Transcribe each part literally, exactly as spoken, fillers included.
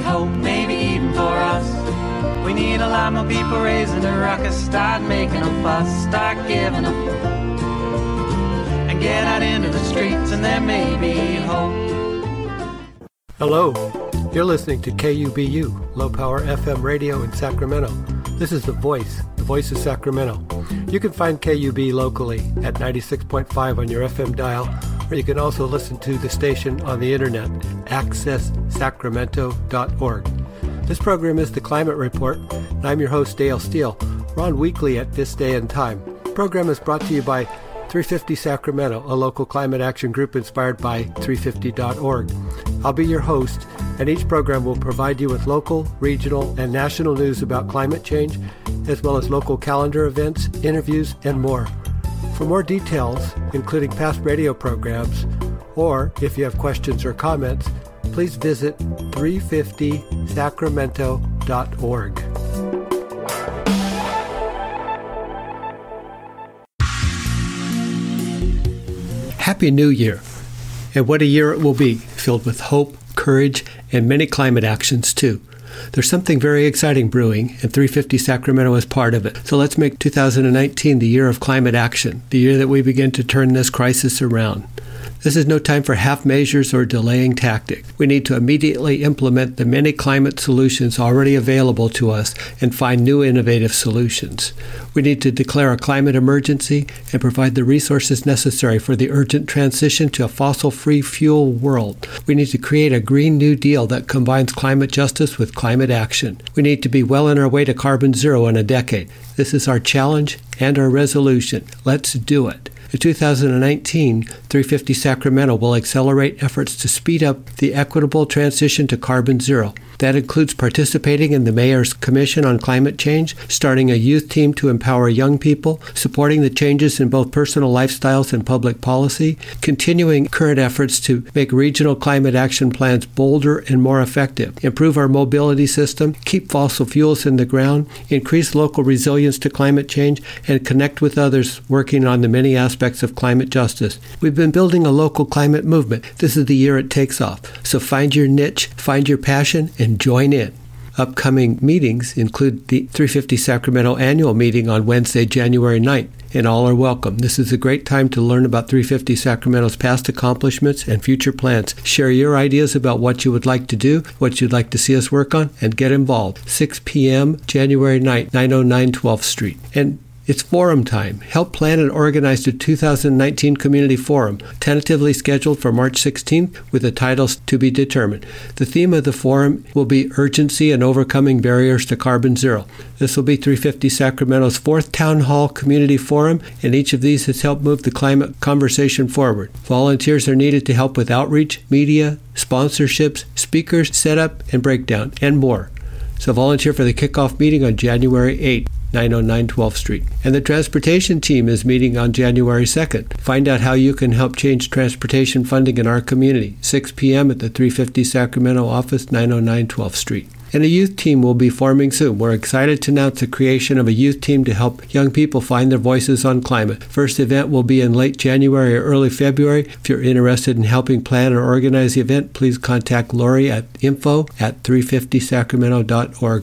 hope, maybe even for us. We need a lot more people raising a ruckus. Start making a fuss, start giving a fuss, and get out into the streets, and there may be hope. Hello, you're listening to K U B U, Low Power F M Radio in Sacramento. This is The Voice, The Voice of Sacramento. You can find K U B locally at ninety-six point five on your F M dial, or you can also listen to the station on the internet, access sacramento dot org. This program is The Climate Report, and I'm your host, Dale Steele. We're on weekly at this day and time. The program is brought to you by three fifty Sacramento, a local climate action group inspired by three fifty dot org. I'll be your host, and each program will provide you with local, regional, and national news about climate change, as well as local calendar events, interviews, and more. For more details, including past radio programs, or if you have questions or comments, please visit three fifty sacramento dot org. Happy New Year, and what a year it will be, filled with hope, courage, and many climate actions too. There's something very exciting brewing, and three fifty Sacramento is part of it. So let's make two thousand nineteen the year of climate action, the year that we begin to turn this crisis around. This is no time for half measures or delaying tactics. We need to immediately implement the many climate solutions already available to us and find new innovative solutions. We need to declare a climate emergency and provide the resources necessary for the urgent transition to a fossil-free fuel world. We need to create a Green New Deal that combines climate justice with climate action. We need to be well on our way to carbon zero in a decade. This is our challenge and our resolution. Let's do it. In two thousand nineteen, three fifty Sacramento will accelerate efforts to speed up the equitable transition to carbon zero. That includes participating in the Mayor's Commission on Climate Change, starting a youth team to empower young people, supporting the changes in both personal lifestyles and public policy, continuing current efforts to make regional climate action plans bolder and more effective, improve our mobility system, keep fossil fuels in the ground, increase local resilience to climate change, and connect with others working on the many aspects of climate justice. We've been building a local climate movement. This is the year it takes off. So find your niche, find your passion, and join in. Upcoming meetings include the three fifty Sacramento annual meeting on Wednesday, January ninth, and all are welcome. This is a great time to learn about three fifty Sacramento's past accomplishments and future plans. Share your ideas about what you would like to do, what you'd like to see us work on, and get involved. six p.m., January ninth, nine oh nine twelfth Street. And it's forum time. Help plan and organize the two thousand nineteen Community Forum, tentatively scheduled for March sixteenth with the titles to be determined. The theme of the forum will be Urgency and Overcoming Barriers to Carbon Zero. This will be three fifty Sacramento's fourth Town Hall Community Forum, and each of these has helped move the climate conversation forward. Volunteers are needed to help with outreach, media, sponsorships, speakers, setup and breakdown, and more. So volunteer for the kickoff meeting on January eighth. nine oh nine twelfth Street. And the transportation team is meeting on January second. Find out how you can help change transportation funding in our community, six p.m. at the three fifty Sacramento office, nine oh nine twelfth Street. And a youth team will be forming soon. We're excited to announce the creation of a youth team to help young people find their voices on climate. First event will be in late January or early February. If you're interested in helping plan or organize the event, please contact Lori at info at three fifty sacramento dot org.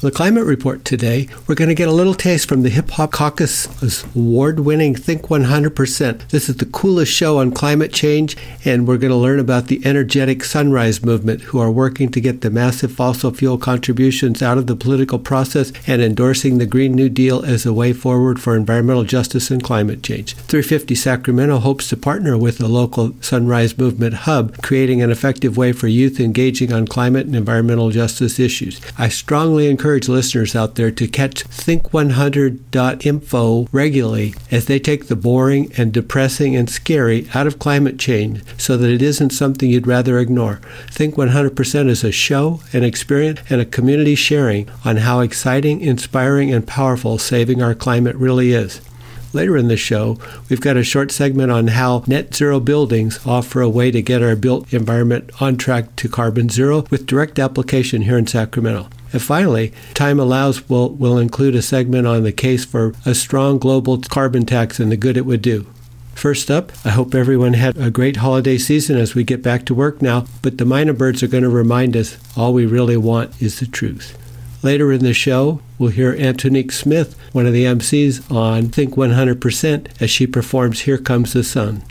The Climate Report today, we're going to get a little taste from the Hip Hop Caucus' award-winning Think one hundred percent. This is the coolest show on climate change, and we're going to learn about the energetic Sunrise Movement, who are working to get the massive fossil fuel contributions out of the political process and endorsing the Green New Deal as a way forward for environmental justice and climate change. three fifty Sacramento hopes to partner with the local Sunrise Movement hub, creating an effective way for youth engaging on climate and environmental justice issues. I strongly encourage encourage listeners out there to catch think one hundred dot info regularly as they take the boring and depressing and scary out of climate change so that it isn't something you'd rather ignore. Think one hundred percent is a show, an experience, and a community sharing on how exciting, inspiring, and powerful saving our climate really is. Later in the show, we've got a short segment on how Net Zero Buildings offer a way to get our built environment on track to carbon zero with direct application here in Sacramento. And finally, time allows, we'll, we'll include a segment on the case for a strong global carbon tax and the good it would do. First up, I hope everyone had a great holiday season as we get back to work now, but the Mynabirds are going to remind us all we really want is the truth. Later in the show, we'll hear Antonique Smith, one of the M Cs on Think one hundred percent, as she performs Here Comes the Sun.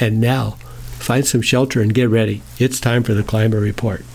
And now, find some shelter and get ready. It's time for the Climate Report.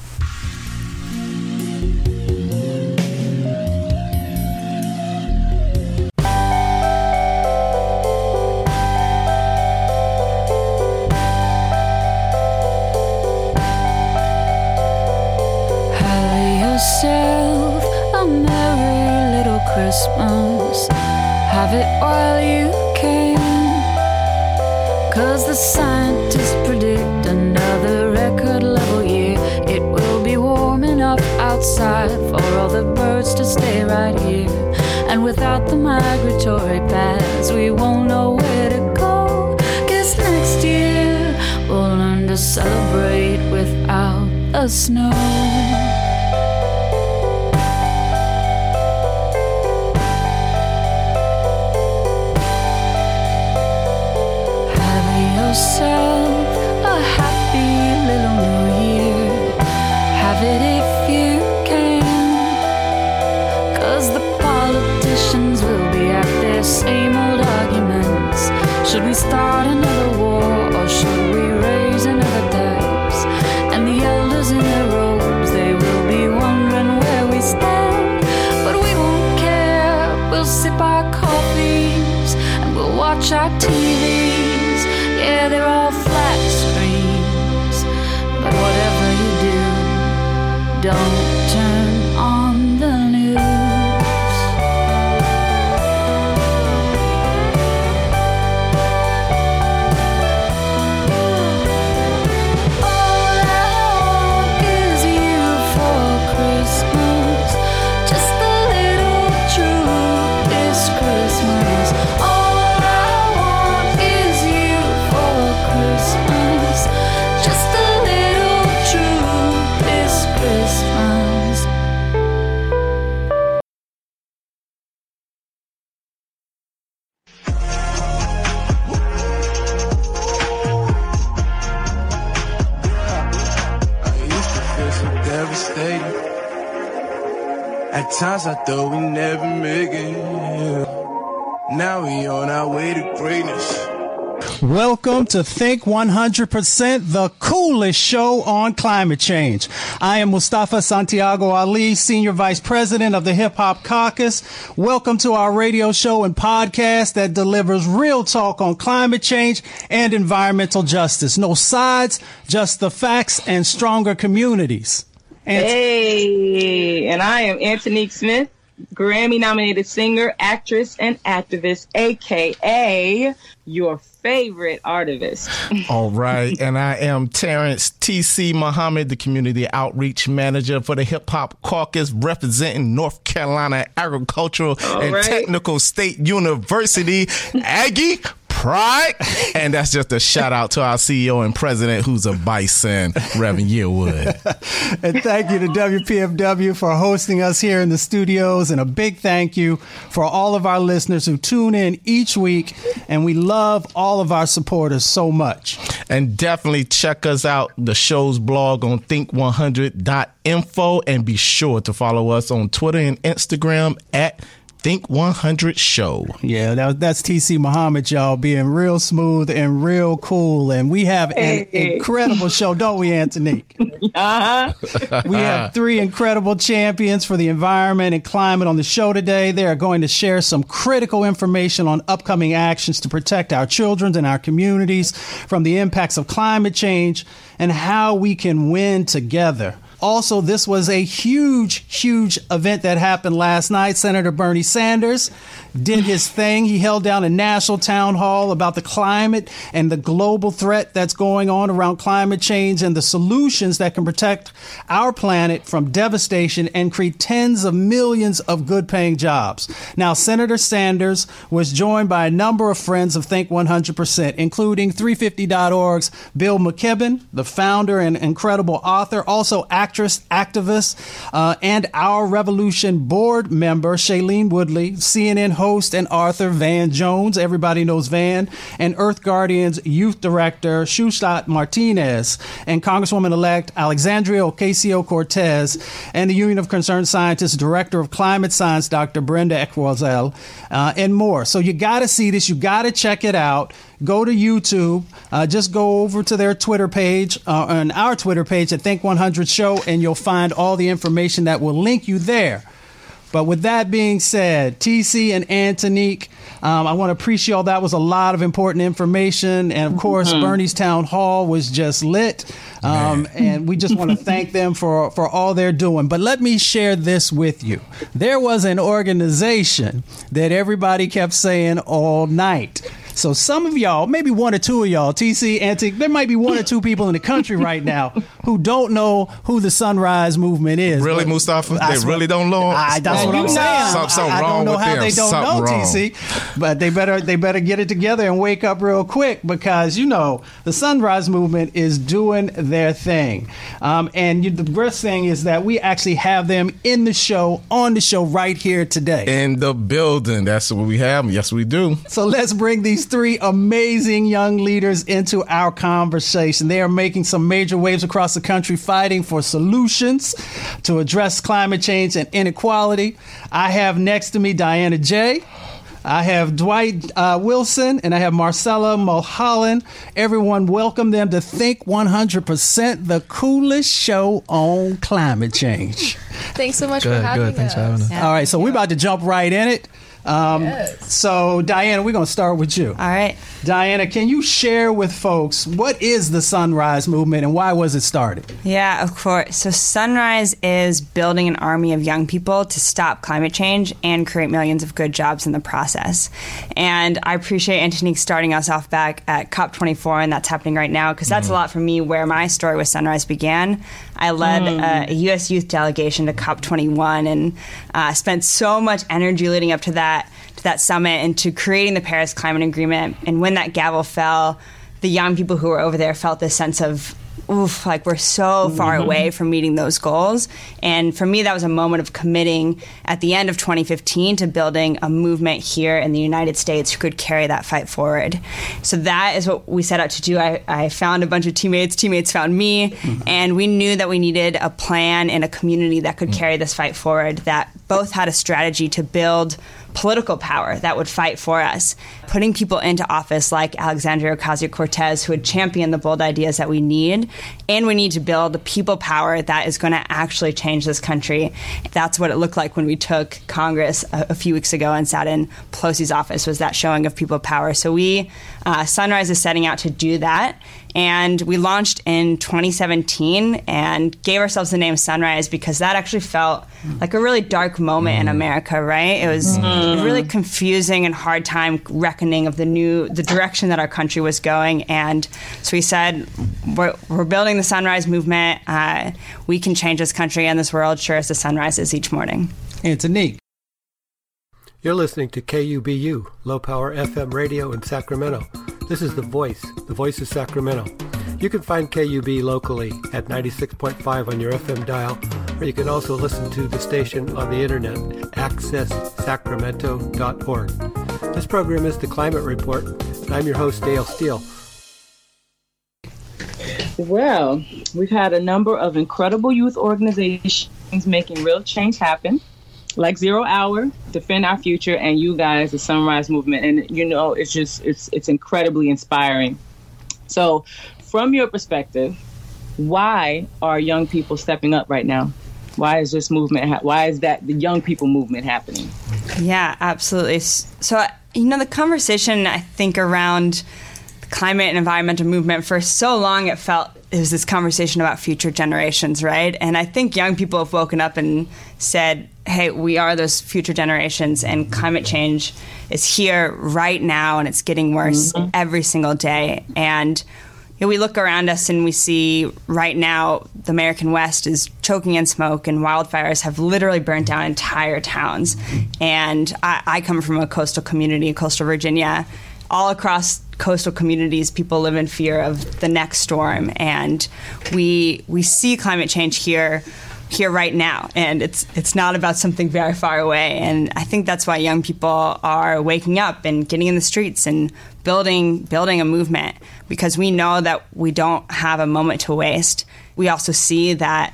Times I thought we never make it, yeah. Now we on our way to greatness. Welcome to Think one hundred percent, the coolest show on climate change. I am Mustafa Santiago Ali, Senior Vice President of the Hip Hop Caucus. Welcome to our radio show and podcast that delivers real talk on climate change and environmental justice. No sides, just the facts and stronger communities. Ant- hey, and I am Antonique Smith, Grammy-nominated singer, actress, and activist, a k a your favorite artivist. All right, and I am Terrence T C. Muhammad, the Community Outreach Manager for the Hip Hop Caucus, representing North Carolina Agricultural All and right. Technical State University. Aggie Pride, and that's just a shout out to our C E O and president, who's a bison, Reverend Yearwood. And thank you to W P F W for hosting us here in the studios, and a big thank you for all of our listeners who tune in each week, and we love all of our supporters so much. And definitely check us out, the show's blog on think one hundred dot info, and be sure to follow us on Twitter and Instagram at Think one hundred Show. Yeah, that, that's T C. Muhammad, y'all, being real smooth and real cool. And we have an hey. incredible show, don't we, Antonique? Uh-huh. We have three incredible champions for the environment and climate on the show today. They are going to share some critical information on upcoming actions to protect our children and our communities from the impacts of climate change and how we can win together. Also, this was a huge, huge event that happened last night. Senator Bernie Sanders did his thing. He held down a national town hall about the climate and the global threat that's going on around climate change and the solutions that can protect our planet from devastation and create tens of millions of good-paying jobs. Now, Senator Sanders was joined by a number of friends of Think one hundred percent, including three fifty dot org's Bill McKibben, the founder and incredible author, also actress, activist, uh, and Our Revolution board member Shailene Woodley, C N N host and author Van Jones, everybody knows Van, and Earth Guardians Youth Director Xiuhtezcatl Martinez, and Congresswoman-elect Alexandria Ocasio-Cortez, and the Union of Concerned Scientists Director of Climate Science Doctor Brenda Ekwurzel, uh, and more. So you got to see this. You got to check it out. Go to YouTube. Uh, just go over to their Twitter page, uh, on our Twitter page at Think one hundred Show, and you'll find all the information that will link you there. But with that being said, T C and Antonique, um, I want to appreciate all that. Was a lot of important information. And, of course, mm-hmm. Bernie's Town Hall was just lit. Um, and we just want to thank them for, for all they're doing. But let me share this with you. There was an organization that everybody kept saying all night. So some of y'all, maybe one or two of y'all, T C, Antonique, there might be one or two people in the country right now who don't know who the Sunrise Movement is. Really, Mustafa? I they swear, really don't know? I, that's oh, what I'm saying. I, I don't know how them. They don't something know, wrong. T C, but they better they better get it together and wake up real quick because, you know, the Sunrise Movement is doing their thing. Um, and you, the best thing is that we actually have them in the show, on the show right here today. In the building. That's what we have. Yes, we do. So let's bring these three amazing young leaders into our conversation. They are making some major waves across the country, fighting for solutions to address climate change and inequality. I have next to me Diana J. I have Dwight uh, Wilson, and I have Marcella Mulholland. Everyone, welcome them to Think one hundred percent, the coolest show on climate change. Thanks so much good, for having good. us. Thanks for having us. Yeah. All right, so we're about to jump right in it. Um, yes. So, Diana, we're going to start with you. All right. Diana, can you share with folks what is the Sunrise Movement and why was it started? Yeah, of course. So Sunrise is building an army of young people to stop climate change and create millions of good jobs in the process. And I appreciate Antonique starting us off back at COP twenty-four, and that's happening right now because that's mm. a lot for me where my story with Sunrise began. I led mm. a, a U S youth delegation to COP twenty-one and uh, spent so much energy leading up to that to that summit and to creating the Paris Climate Agreement. And when that gavel fell, the young people who were over there felt this sense of, oof, like we're so far mm-hmm. away from meeting those goals. And for me, that was a moment of committing at the end of twenty fifteen to building a movement here in the United States who could carry that fight forward. So that is what we set out to do. I, I found a bunch of teammates, teammates found me, mm-hmm. and we knew that we needed a plan and a community that could mm-hmm. carry this fight forward, that both had a strategy to build political power that would fight for us, putting people into office like Alexandria Ocasio-Cortez, who would champion the bold ideas that we need. And we need to build the people power that is going to actually change this country. That's what it looked like when we took Congress a, a few weeks ago and sat in Pelosi's office, was that showing of people power. So we, uh, Sunrise is setting out to do that. And we launched in twenty seventeen and gave ourselves the name Sunrise because that actually felt like a really dark moment mm. in America, right? It was mm. a really confusing and hard time reckoning of the new, the direction that our country was going. And so we said, we're, we're building the Sunrise Movement. Uh, we can change this country and this world sure as the sun rises each morning. Antonique. You're listening to K U B U, Low Power F M Radio in Sacramento. This is The Voice, The Voice of Sacramento. You can find K U B locally at ninety-six point five on your F M dial, or you can also listen to the station on the internet at access sacramento dot org. This program is The Climate Report, and I'm your host, Dale Steele. Well, we've had a number of incredible youth organizations making real change happen, like Zero Hour, Defend Our Future, and you guys, the Sunrise Movement. And, you know, it's just, it's it's incredibly inspiring. So from your perspective, why are young people stepping up right now? Why is this movement, ha- why is that the young people movement happening? Yeah, absolutely. So, you know, the conversation, I think, around the climate and environmental movement for so long, it felt it was this conversation about future generations, right? And I think young people have woken up and said, hey, we are those future generations, and climate change is here right now, and it's getting worse mm-hmm. every single day. And you know, we look around us and we see right now the American West is choking in smoke, and wildfires have literally burnt down entire towns. And I, I come from a coastal community, coastal Virginia. All across coastal communities, people live in fear of the next storm. And we we see climate change here here right now, and it's it's not about something very far away. And I think that's why young people are waking up and getting in the streets and building building a movement, because we know that we don't have a moment to waste. We also see that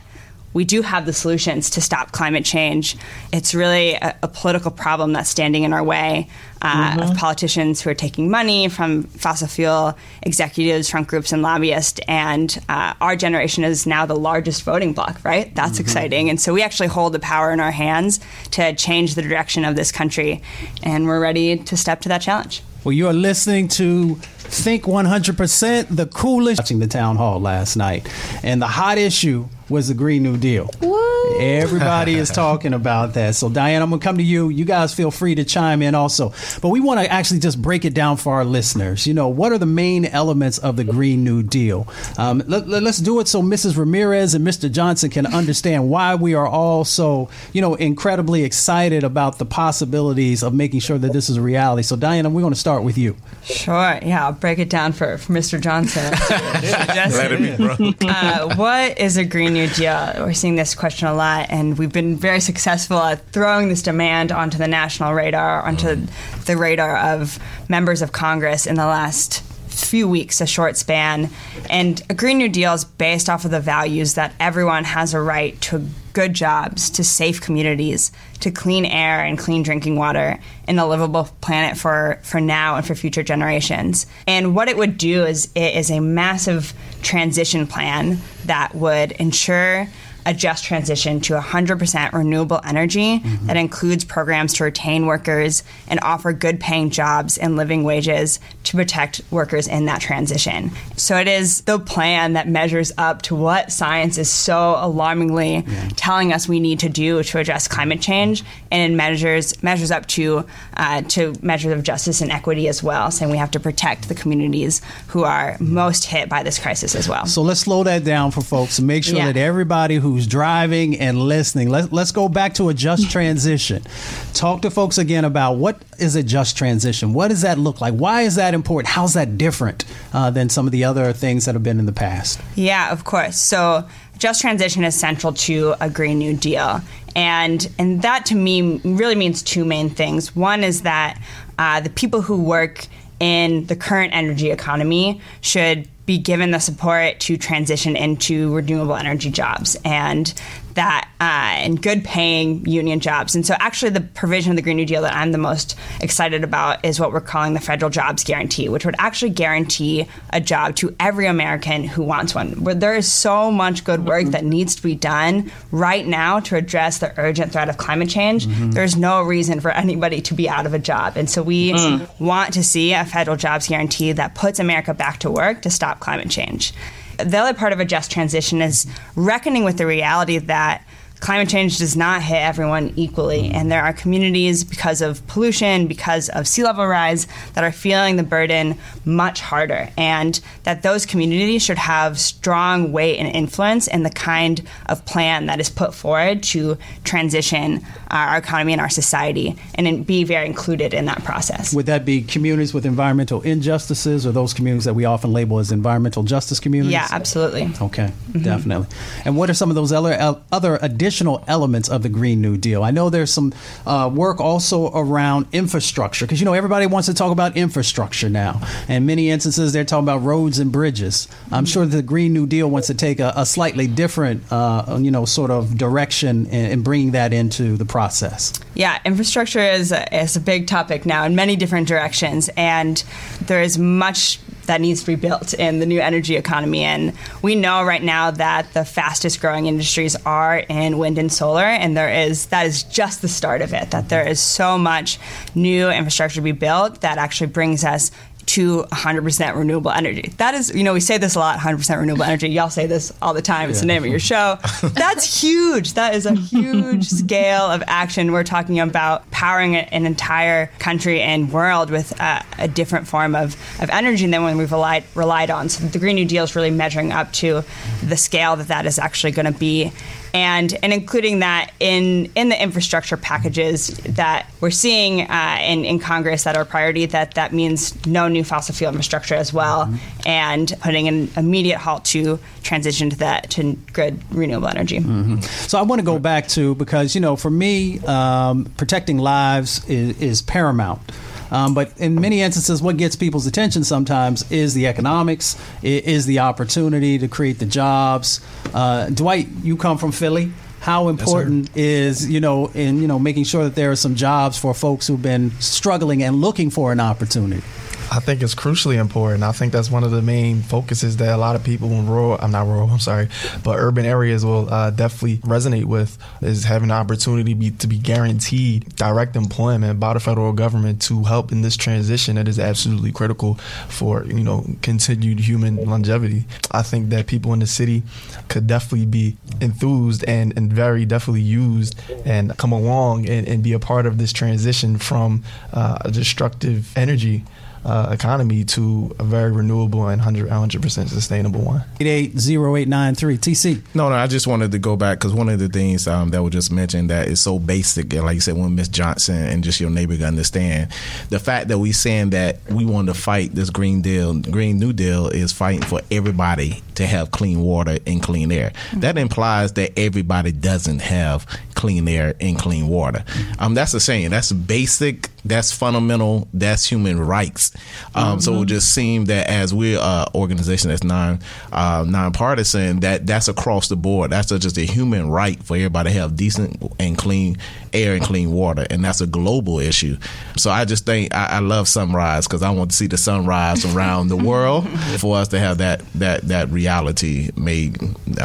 we do have the solutions to stop climate change. It's really a, a political problem that's standing in our way uh, mm-hmm. of politicians who are taking money from fossil fuel executives, front groups, and lobbyists. And uh, our generation is now the largest voting bloc, right? That's mm-hmm. exciting. And so we actually hold the power in our hands to change the direction of this country. And we're ready to step to that challenge. Well, you are listening to Think one hundred percent, the coolest. Watching the town hall last night, and the hot issue was the Green New Deal. Woo. Everybody is talking about that. So, Diana, I'm going to come to you. You guys feel free to chime in also. But we want to actually just break it down for our listeners. You know, what are the main elements of the Green New Deal? Um, let, let, let's do it so Missus Ramirez and Mister Johnson can understand why we are all so, you know, incredibly excited about the possibilities of making sure that this is a reality. So, Diana, we're going to start with you. Sure. Yeah, I'll break it down for, for Mister Johnson. Let it be broke. Uh, what is a Green New Deal? New Deal. We're seeing this question a lot, and we've been very successful at throwing this demand onto the national radar, onto mm. the radar of members of Congress in the last few weeks, a short span. And a Green New Deal is based off of the values that everyone has a right to good jobs, to safe communities, to clean air and clean drinking water, and a livable planet for, for now and for future generations. And what it would do is it is a massive transition plan that would ensure a just transition to one hundred percent renewable energy mm-hmm. that includes programs to retain workers and offer good paying jobs and living wages to protect workers in that transition. So it is the plan that measures up to what science is so alarmingly yeah. telling us we need to do to address climate change, and it measures measures up to uh, to measures of justice and equity as well, saying we have to protect the communities who are most hit by this crisis as well. So let's slow that down for folks and make sure yeah. that everybody who who's driving and listening. Let's, let's go back to a just transition. Talk to folks again about what is a just transition? What does that look like? Why is that important? How's that different uh, than some of the other things that have been in the past? Yeah, of course. So just transition is central to a Green New Deal. And, and that to me really means two main things. One is that uh, the people who work in the current energy economy should be given the support to transition into renewable energy jobs and that uh, and good paying union jobs. And so actually the provision of the Green New Deal that I'm the most excited about is what we're calling the federal jobs guarantee, which would actually guarantee a job to every American who wants one. Where there is so much good work mm-hmm. that needs to be done right now to address the urgent threat of climate change. Mm-hmm. There's no reason for anybody to be out of a job. And so we mm. want to see a federal jobs guarantee that puts America back to work to stop climate change. The other part of a just transition is reckoning with the reality that climate change does not hit everyone equally. And there are communities, because of pollution, because of sea level rise, that are feeling the burden much harder. And that those communities should have strong weight and influence in the kind of plan that is put forward to transition our economy and our society, and be very included in that process. Would that be communities with environmental injustices, or those communities that we often label as environmental justice communities? Yeah, absolutely. Okay, mm-hmm. definitely. And what are some of those other, other additional additional elements of the Green New Deal? I know there's some uh, work also around infrastructure, because, you know, everybody wants to talk about infrastructure now. And in many instances, they're talking about roads and bridges. I'm sure the Green New Deal wants to take a, a slightly different, uh, you know, sort of direction in, in bringing that into the process. Yeah, infrastructure is a, is a big topic now in many different directions. And there is much that needs to be built in the new energy economy. And we know right now that the fastest growing industries are in wind and solar, and there is that is just the start of it, that there is so much new infrastructure to be built that actually brings us to one hundred percent renewable energy. That is, you know, we say this a lot, one hundred percent renewable energy. Y'all say this all the time. It's yeah. the name of your show. That's huge. That is a huge scale of action. We're talking about powering an entire country and world with a, a different form of, of energy than when we've relied, relied on. So the Green New Deal is really measuring up to the scale that that is actually going to be. And, and including that in, in the infrastructure packages that we're seeing uh, in, in Congress that our priority that that means no new fossil fuel infrastructure as well, mm-hmm. and putting an immediate halt to transition to that to grid renewable energy. Mm-hmm. So I want to go back to, because, you know, for me, um, protecting lives is, is paramount. Um, but in many instances, what gets people's attention sometimes is the economics, is the opportunity to create the jobs. Uh, Dwight, you come from Philly. How important yes, is, you know, in, you know, making sure that there are some jobs for folks who've been struggling and looking for an opportunity? I think it's crucially important. I think that's one of the main focuses that a lot of people in rural, I'm not rural, I'm sorry, but urban areas will uh, definitely resonate with, is having the opportunity be, to be guaranteed direct employment by the federal government to help in this transition that is absolutely critical for, you know, continued human longevity. I think that people in the city could definitely be enthused and, and very definitely used and come along and, and be a part of this transition from uh, a destructive energy Uh, economy to a very renewable and one hundred percent sustainable one. eight eight zero eight nine three T C. No, no, I just wanted to go back because one of the things um, that was just mentioned that is so basic, and like you said, when Miz Johnson and just your neighbor can understand, the fact that we saying that we want to fight this Green Deal, Green New Deal is fighting for everybody to have clean water and clean air. Mm-hmm. That implies that everybody doesn't have clean air and clean water. Um, that's a saying. That's basic. That's fundamental. That's human rights. Um, mm-hmm. So it just seemed that as we're an organization that's non uh, nonpartisan, that that's across the board. That's a, just a human right for everybody to have decent and clean air and clean water, and that's a global issue. So I just think I, I love Sunrise because I want to see the sunrise around the world for us to have that that that reality made.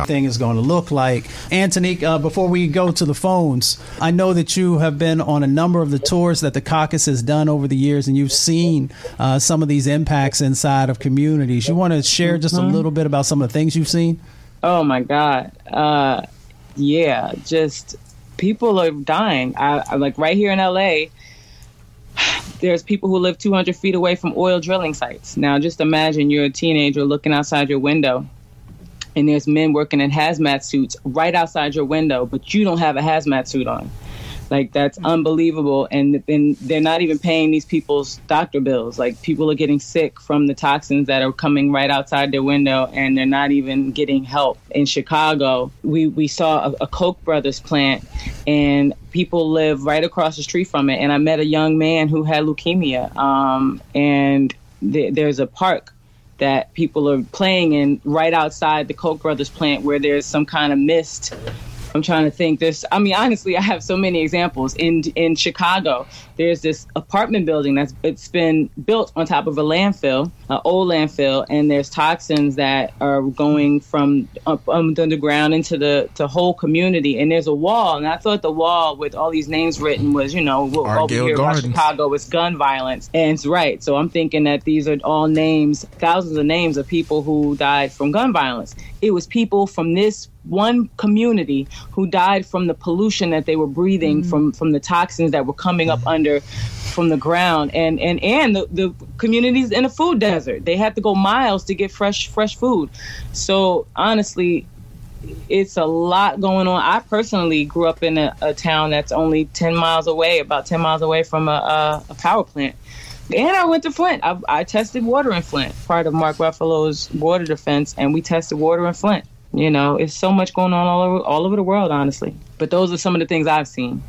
Thing is going to look like. Antonique, uh, before we go to the phones, I know that you have been on a number of the tours that the caucus has done over the years, and you've seen Uh, some of these impacts inside of communities. You want to share just a little bit about some of the things you've seen? Oh, my God. Uh, yeah, just people are dying. I, I like right here in L A, there's people who live two hundred feet away from oil drilling sites. Now, just imagine you're a teenager looking outside your window and there's men working in hazmat suits right outside your window, but you don't have a hazmat suit on. Like, that's unbelievable. And then they're not even paying these people's doctor bills. Like, people are getting sick from the toxins that are coming right outside their window, and they're not even getting help. In Chicago, we, we saw a, a Koch Brothers plant, and people live right across the street from it. And I met a young man who had leukemia. Um, and th- there's a park that people are playing in right outside the Koch Brothers plant where there's some kind of mist. I'm trying to think this. I mean, honestly, I have so many examples. In in Chicago, there's this apartment building that's it's been built on top of a landfill, an old landfill, and there's toxins that are going from up underground into the to whole community. And there's a wall, and I thought the wall with all these names written was, you know, over here in Chicago was gun violence. And it's right. So I'm thinking that these are all names, thousands of names of people who died from gun violence. It was people from this one community who died from the pollution that they were breathing, mm-hmm. from, from the toxins that were coming up under from the ground, and and, and the, the communities in a food desert. They had to go miles to get fresh fresh food. So honestly, it's a lot going on. I personally grew up in a, a town that's only ten miles away, about ten miles away from a, a, a power plant. And I went to Flint. I, I tested water in Flint, part of Mark Ruffalo's water defense, and we tested water in Flint. You know, it's so much going on all over, all over the world, honestly. But those are some of the things I've seen.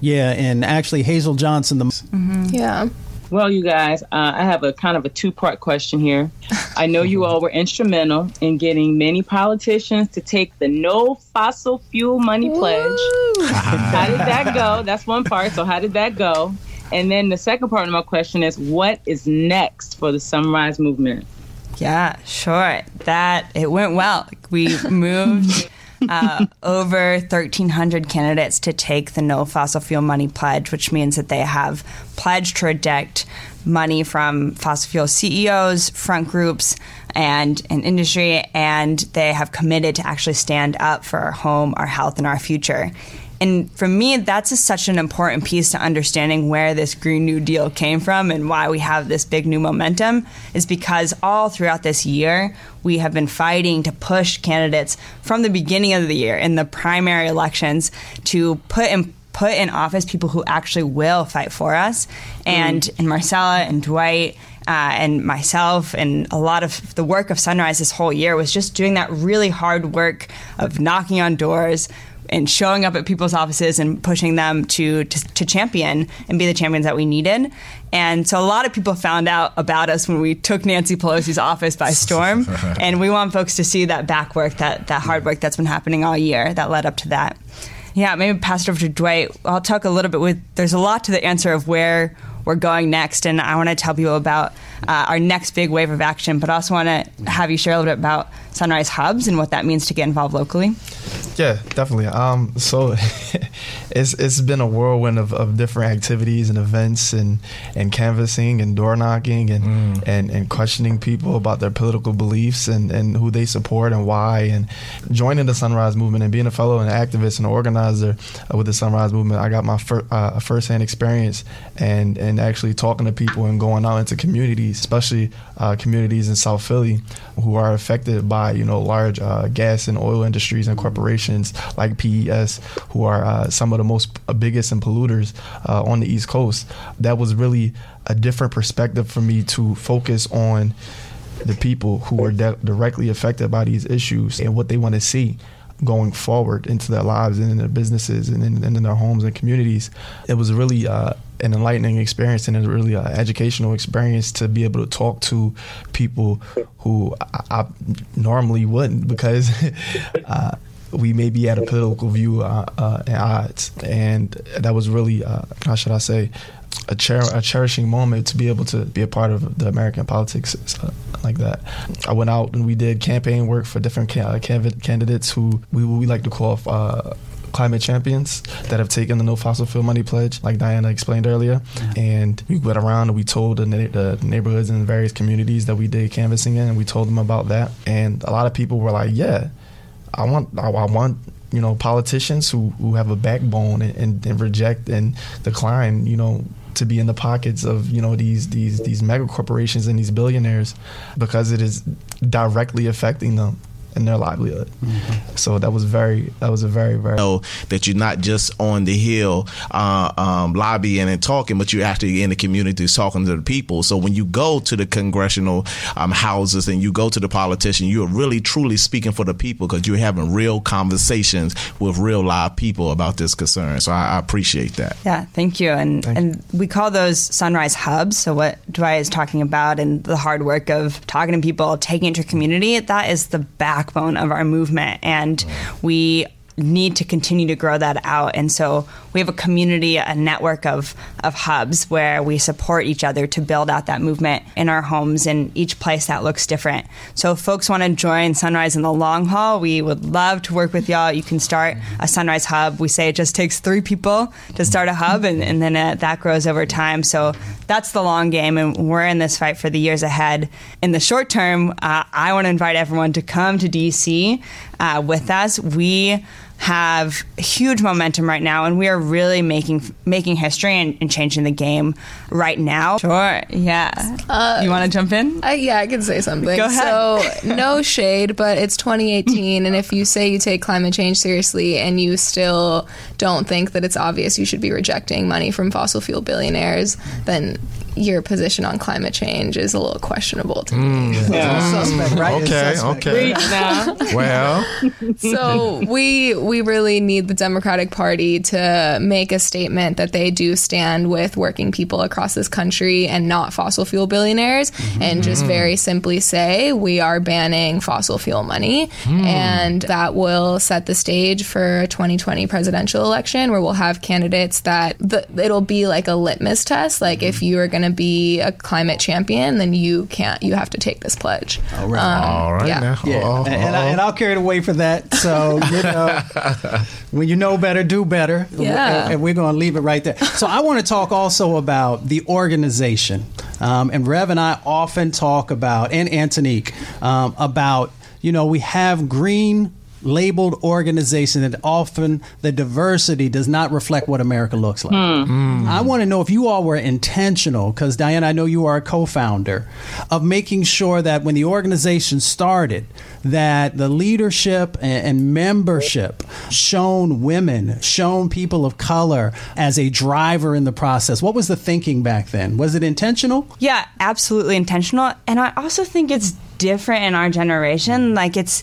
Yeah, and actually, Hazel Johnson. The mm-hmm. Yeah. Well, you guys, uh, I have a kind of a two-part question here. I know you all were instrumental in getting many politicians to take the no fossil fuel money Ooh. pledge. How did that go? That's one part. So how did that go? And then the second part of my question is, what is next for the Sunrise Movement? Yeah, sure. That it went well. We moved uh, over thirteen hundred candidates to take the no fossil fuel money pledge, which means that they have pledged to reject money from fossil fuel C E Os, front groups, and an industry, and they have committed to actually stand up for our home, our health, and our future. And for me, that's a, such an important piece to understanding where this Green New Deal came from and why we have this big new momentum, is because all throughout this year, we have been fighting to push candidates from the beginning of the year in the primary elections to put in put in office people who actually will fight for us. And, mm. and Marcella and Dwight uh, and myself and a lot of the work of Sunrise this whole year was just doing that really hard work of knocking on doors and showing up at people's offices and pushing them to, to to champion and be the champions that we needed. And so a lot of people found out about us when we took Nancy Pelosi's office by storm. And we want folks to see that back work, that, that hard work that's been happening all year that led up to that. Yeah, maybe pass it over to Dwight. I'll talk a little bit with, there's a lot to the answer of where we're going next. And I want to tell people about uh, our next big wave of action, but also want to have you share a little bit about Sunrise Hubs and what that means to get involved locally. Yeah, definitely. Um, so it's it's been a whirlwind of, of different activities and events and, and canvassing and door knocking and, mm. and, and questioning people about their political beliefs and, and who they support and why. And joining the Sunrise Movement and being a fellow and activist and organizer with the Sunrise Movement, I got my fir- uh, firsthand experience and, and actually talking to people and going out into communities, especially uh, communities in South Philly who are affected by, you know, large uh, gas and oil industries and corporations like P E S, who are uh, some of the most uh, biggest and polluters uh, on the East Coast. That was really a different perspective for me to focus on the people who are de- directly affected by these issues and what they want to see going forward into their lives and in their businesses and in, and in their homes and communities. It was really uh, an enlightening experience and a really uh, educational experience to be able to talk to people who I, I normally wouldn't, because uh, we may be at a political view uh, uh, and odds. And that was really, uh, how should I say, a, cher- a cherishing moment to be able to be a part of the American politics uh, like that. I went out and we did campaign work for different ca- canv- candidates who we, we like to call uh, climate champions that have taken the No Fossil Fuel Money Pledge, like Diana explained earlier. And we went around and we told the, na- the neighborhoods and various communities that we did canvassing in, and we told them about that. And a lot of people were like, yeah, I want, I want, you know, politicians who, who have a backbone and, and, and reject and decline, you know, to be in the pockets of, you know, these these these mega corporations and these billionaires, because it is directly affecting them and their livelihood. Mm-hmm. So that was very, that was a very, very. You know, that you're not just on the Hill uh, um, lobbying and talking, but you're actually in the communities talking to the people. So when you go to the congressional um, houses and you go to the politician, you're really truly speaking for the people, because you're having real conversations with real live people about this concern. So I, I appreciate that. Yeah, thank you. And thank and you. We call those Sunrise Hubs. So what Dwight is talking about and the hard work of talking to people, taking it to your community, that is the back backbone of our movement, and we need to continue to grow that out. And so we have a community, a network of of hubs where we support each other to build out that movement in our homes, in each place that looks different. So if folks want to join Sunrise in the long haul, we would love to work with y'all. You can start a Sunrise Hub. We say it just takes three people to start a hub, and, and then uh, that grows over time. So that's the long game, and we're in this fight for the years ahead. In the short term, uh, I want to invite everyone to come to D C uh, with us. We have huge momentum right now, and we are really making making history and, and changing the game right now. Sure, yeah. Uh, you want to jump in? I, yeah, I can say something. Go ahead. So, no shade, but it's twenty eighteen, and if you say you take climate change seriously and you still don't think that it's obvious you should be rejecting money from fossil fuel billionaires, then your position on climate change is a little questionable to me. Mm. Yeah. Suspect, right? Okay, okay. We, well. So we we really need the Democratic Party to make a statement that they do stand with working people across this country and not fossil fuel billionaires, mm-hmm. and just very simply say, we are banning fossil fuel money. Mm. And that will set the stage for a twenty twenty presidential election, where we'll have candidates that the, it'll be like a litmus test. Like, if you are going to be a climate champion, then you can't you have to take this pledge. All right, um, all right yeah. now. Yeah. Oh, and, and, I, and I'll carry it away for that. So, you know, when you know better, do better. Yeah. And, and we're going to leave it right there. So I want to talk also about the organization. Um, and Rev and I often talk about, and Antonique, um, about, you know, we have green labeled organization that often the diversity does not reflect what America looks like. Mm. I want to know if you all were intentional, because Diana, I know you are a co-founder, of making sure that when the organization started, that the leadership and membership shown women, shown people of color as a driver in the process. What was the thinking back then? Was it intentional? Yeah, absolutely intentional. And I also think it's different in our generation. Like it's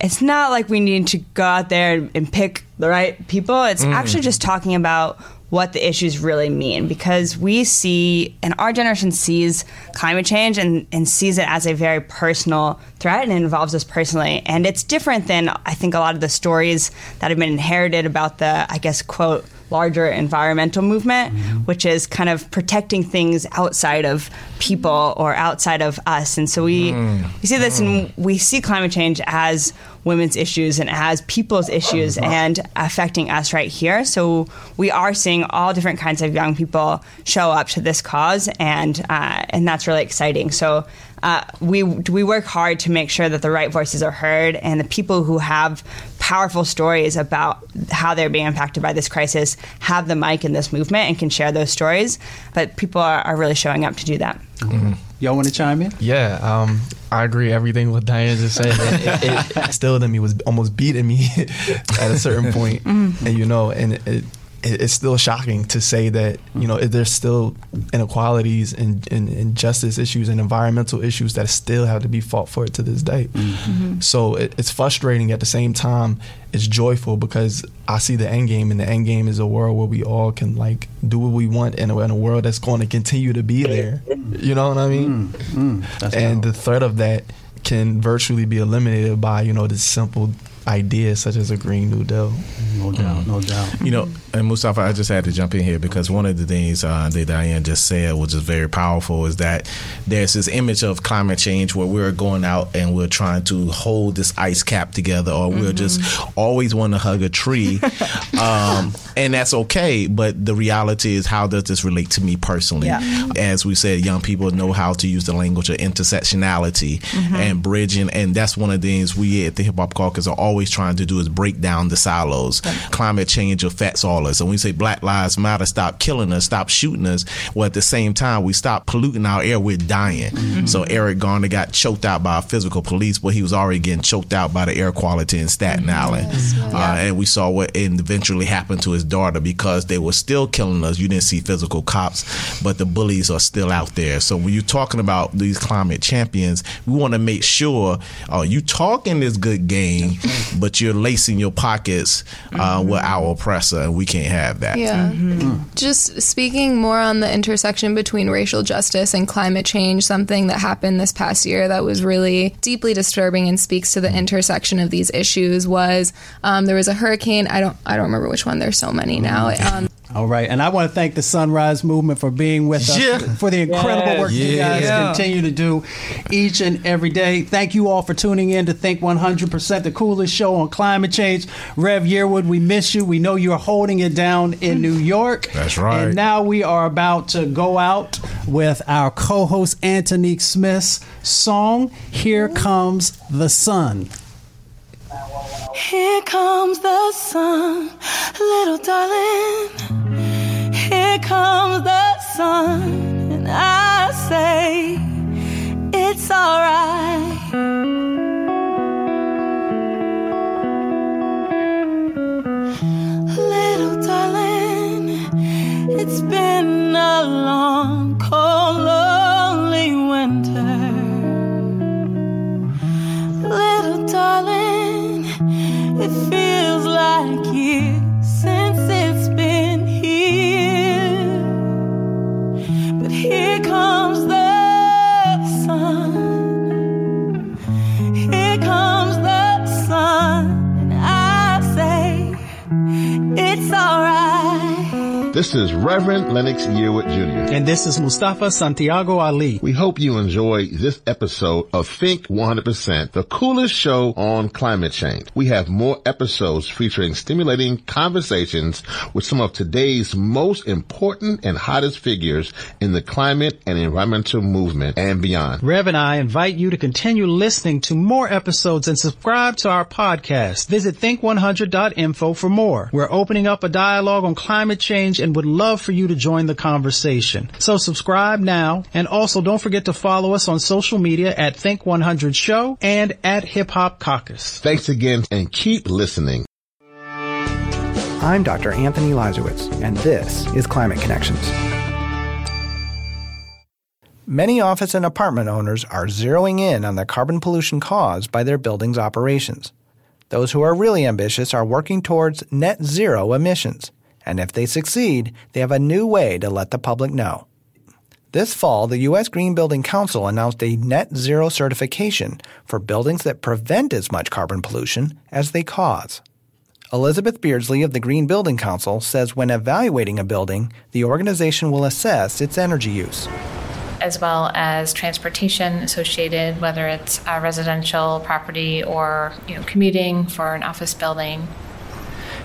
it's not like we need to go out there and pick the right people. It's mm. actually just talking about what the issues really mean, because we see, and our generation sees climate change and, and sees it as a very personal threat, and it involves us personally. And it's different than, I think, a lot of the stories that have been inherited about the, I guess, quote, larger environmental movement, mm-hmm. which is kind of protecting things outside of people or outside of us. And so we, mm. we see this, and we see climate change as women's issues and as people's issues and affecting us right here. So we are seeing all different kinds of young people show up to this cause, and uh, and that's really exciting. So uh, we we work hard to make sure that the right voices are heard, and the people who have powerful stories about how they're being impacted by this crisis have the mic in this movement and can share those stories. But people are, are really showing up to do that. Mm-hmm. Y'all want to chime in? Yeah, um, I agree everything what Diana just said. It, it, it still in me was almost beating me at a certain point, mm-hmm. and you know, and it, it, it's still shocking to say that you know there's still inequalities and, and, and justice issues and environmental issues that still have to be fought for to this day. Mm-hmm. Mm-hmm. So it, it's frustrating at the same time. It's joyful because I see the end game, and the end game is a world where we all can like do what we want in a, in a world that's going to continue to be there. You know what I mean? Mm, mm, and the threat of that can virtually be eliminated by, you know, this simple idea such as a Green New Deal. No doubt, no doubt. You know, and Mustafa, I just had to jump in here because one of the things uh, that Diane just said, which is very powerful, is that there's this image of climate change where we're going out and we're trying to hold this ice cap together, or mm-hmm. we're just always want to hug a tree. um, and that's okay, but the reality is, how does this relate to me personally? Yeah. As we said, young people know how to use the language of intersectionality mm-hmm. and bridging, and that's one of the things we at the Hip Hop Caucus are always trying to do, is break down the silos. Okay. Climate change affects all us. So when we say Black Lives Matter, stop killing us, stop shooting us, well, at the same time, we stop polluting our air, we're dying. Mm-hmm. So Eric Garner got choked out by physical police, but he was already getting choked out by the air quality in Staten mm-hmm. Island. Yes, yes. Uh, and we saw what eventually happened to his daughter, because they were still killing us. You didn't see physical cops, but the bullies are still out there. So when you're talking about these climate champions, we want to make sure uh, you talking this good game, but you're lacing your pockets uh, mm-hmm. with our oppressor, and we can't have that. Yeah. Mm-hmm. Just speaking more on the intersection between racial justice and climate change, something that happened this past year that was really deeply disturbing and speaks to the intersection of these issues was um, there was a hurricane. I don't I don't remember which one. There's so many now. Um, All right. And I want to thank the Sunrise Movement for being with us, yeah. for the incredible work yeah. you guys yeah. continue to do each and every day. Thank you all for tuning in to Think one hundred percent, the coolest show on climate change. Rev Yearwood, we miss you. We know you're holding it down in New York. That's right. And now we are about to go out with our co-host Antonique Smith's song, Here Comes the Sun. Here comes the sun, little darling. Here comes the sun, and I say it's all right. Little darling, it's been a long, cold, lonely winter. Little darling, it feels like years since it's been here. But here comes the sun. Here comes the sun. And I say, it's all right. This is Reverend Lennox Yearwood Junior And this is Mustafa Santiago Ali. We hope you enjoy this episode of Think one hundred percent, the coolest show on climate change. We have more episodes featuring stimulating conversations with some of today's most important and hottest figures in the climate and environmental movement and beyond. Rev and I invite you to continue listening to more episodes and subscribe to our podcast. Visit think one hundred dot info for more. We're opening up a dialogue on climate change and would love for you to join the conversation. So subscribe now, and also don't forget to follow us on social media at Think one hundred Show and at Hip Hop Caucus. Thanks again, and keep listening. I'm Doctor Anthony Lazarowitz, and this is Climate Connections. Many office and apartment owners are zeroing in on the carbon pollution caused by their building's operations. Those who are really ambitious are working towards net zero emissions. And if they succeed, they have a new way to let the public know. This fall, the U S Green Building Council announced a net zero certification for buildings that prevent as much carbon pollution as they cause. Elizabeth Beardsley of the Green Building Council says when evaluating a building, the organization will assess its energy use, as well as transportation associated, whether it's a residential property or, you know, commuting for an office building.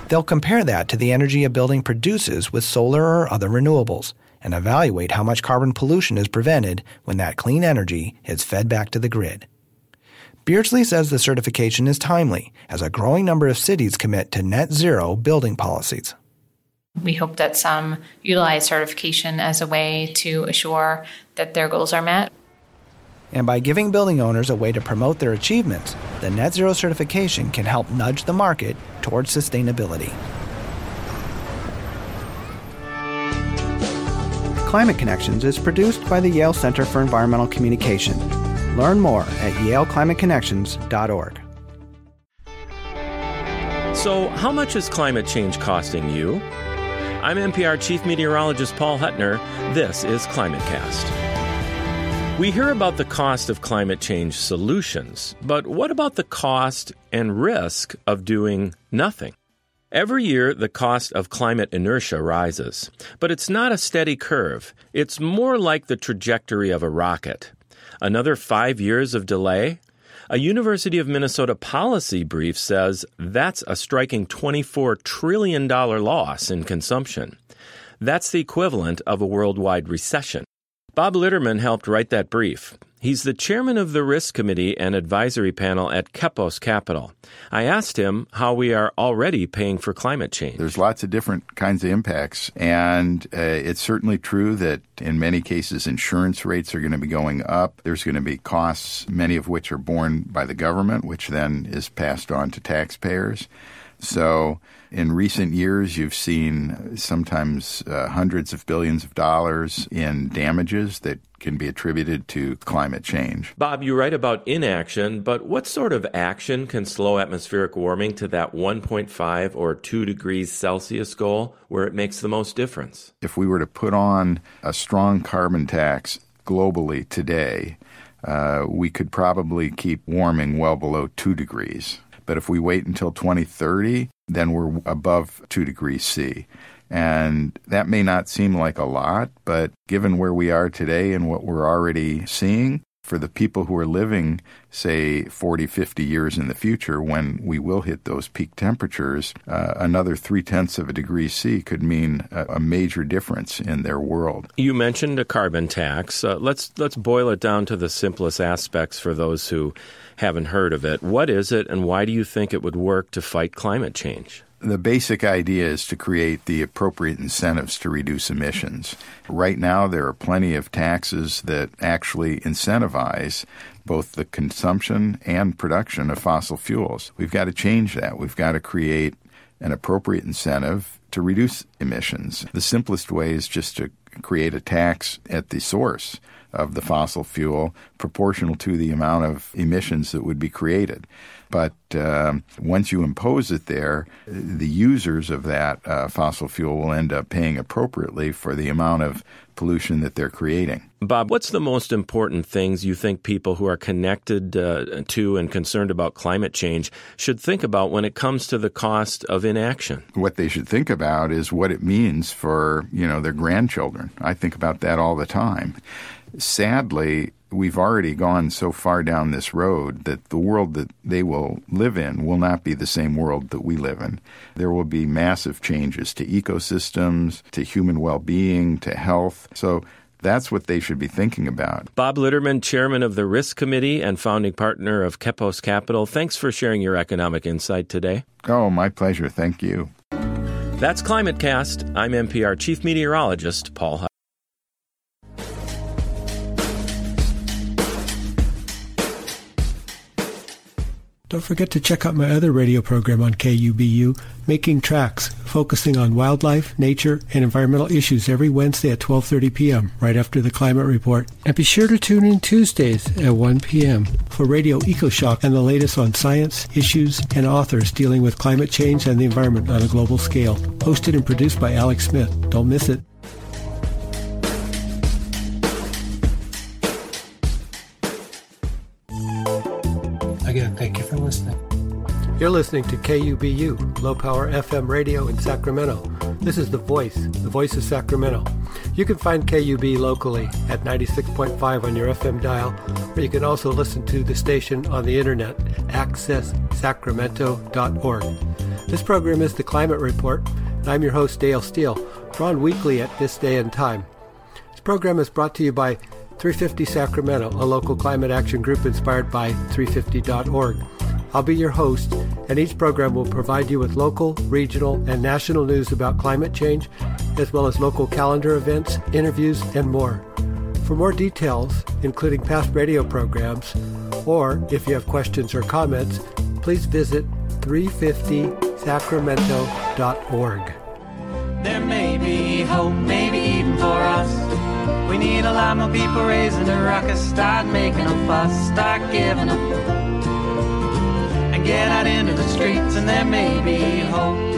They'll compare that to the energy a building produces with solar or other renewables and evaluate how much carbon pollution is prevented when that clean energy is fed back to the grid. Beardsley says the certification is timely as a growing number of cities commit to net zero building policies. We hope that some utilize certification as a way to assure that their goals are met. And by giving building owners a way to promote their achievements, the Net Zero certification can help nudge the market towards sustainability. Climate Connections is produced by the Yale Center for Environmental Communication. Learn more at yale climate connections dot org. So, how much is climate change costing you? I'm N P R Chief Meteorologist Paul Huttner. This is ClimateCast. We hear about the cost of climate change solutions, but what about the cost and risk of doing nothing? Every year, the cost of climate inertia rises, but it's not a steady curve. It's more like the trajectory of a rocket. Another five years of delay? A University of Minnesota policy brief says that's a striking twenty-four trillion dollars loss in consumption. That's the equivalent of a worldwide recession. Bob Litterman helped write that brief. He's the chairman of the Risk Committee and Advisory Panel at Kepos Capital. I asked him how we are already paying for climate change. There's lots of different kinds of impacts, and uh, it's certainly true that in many cases insurance rates are going to be going up. There's going to be costs, many of which are borne by the government, which then is passed on to taxpayers. So in recent years, you've seen sometimes uh, hundreds of billions of dollars in damages that can be attributed to climate change. Bob, you write about inaction, but what sort of action can slow atmospheric warming to that one point five or two degrees Celsius goal where it makes the most difference? If we were to put on a strong carbon tax globally today, uh, we could probably keep warming well below two degrees. But if we wait until twenty thirty, then we're above two degrees C. And that may not seem like a lot, but given where we are today and what we're already seeing, for the people who are living, say, forty, fifty years in the future, when we will hit those peak temperatures, uh, another three-tenths of a degree C could mean a, a major difference in their world. You mentioned a carbon tax. Uh, let's let's boil it down to the simplest aspects for those who haven't heard of it. What is it, and why do you think it would work to fight climate change? The basic idea is to create the appropriate incentives to reduce emissions. Right now, there are plenty of taxes that actually incentivize both the consumption and production of fossil fuels. We've got to change that. We've got to create an appropriate incentive to reduce emissions. The simplest way is just to create a tax at the source of the fossil fuel proportional to the amount of emissions that would be created. But um, once you impose it there, the users of that uh, fossil fuel will end up paying appropriately for the amount of pollution that they're creating. Bob, what's the most important things you think people who are connected uh, to and concerned about climate change should think about when it comes to the cost of inaction? What they should think about is what it means for, you know, their grandchildren. I think about that all the time. Sadly, we've already gone so far down this road that the world that they will live in will not be the same world that we live in. There will be massive changes to ecosystems, to human well-being, to health. So that's what they should be thinking about. Bob Litterman, chairman of the Risk Committee and founding partner of Kepos Capital, thanks for sharing your economic insight today. Oh, my pleasure. Thank you. That's ClimateCast. I'm N P R Chief Meteorologist Paul Hutt. Don't forget to check out my other radio program on K U B U, Making Tracks, focusing on wildlife, nature, and environmental issues every Wednesday at twelve thirty p.m., right after the Climate Report. And be sure to tune in Tuesdays at one p.m. for Radio EcoShock and the latest on science, issues, and authors dealing with climate change and the environment on a global scale. Hosted and produced by Alex Smith. Don't miss it. Again, thank you for listening. You're listening to K U B U, Low Power F M Radio in Sacramento. This is The Voice, The Voice of Sacramento. You can find K U B locally at ninety-six point five on your F M dial, or you can also listen to the station on the internet, access sacramento dot org. This program is The Climate Report, and I'm your host, Dale Steele, drawn weekly at this day and time. This program is brought to you by three fifty Sacramento, a local climate action group inspired by three fifty dot org. I'll be your host, and each program will provide you with local, regional, and national news about climate change, as well as local calendar events, interviews, and more. For more details, including past radio programs, or if you have questions or comments, please visit three fifty sacramento dot org. There may be hope, maybe even for us. We need a lot more people raising a ruckus. Start making a fuss, start giving a fuck, and get out into the streets, and there may be hope.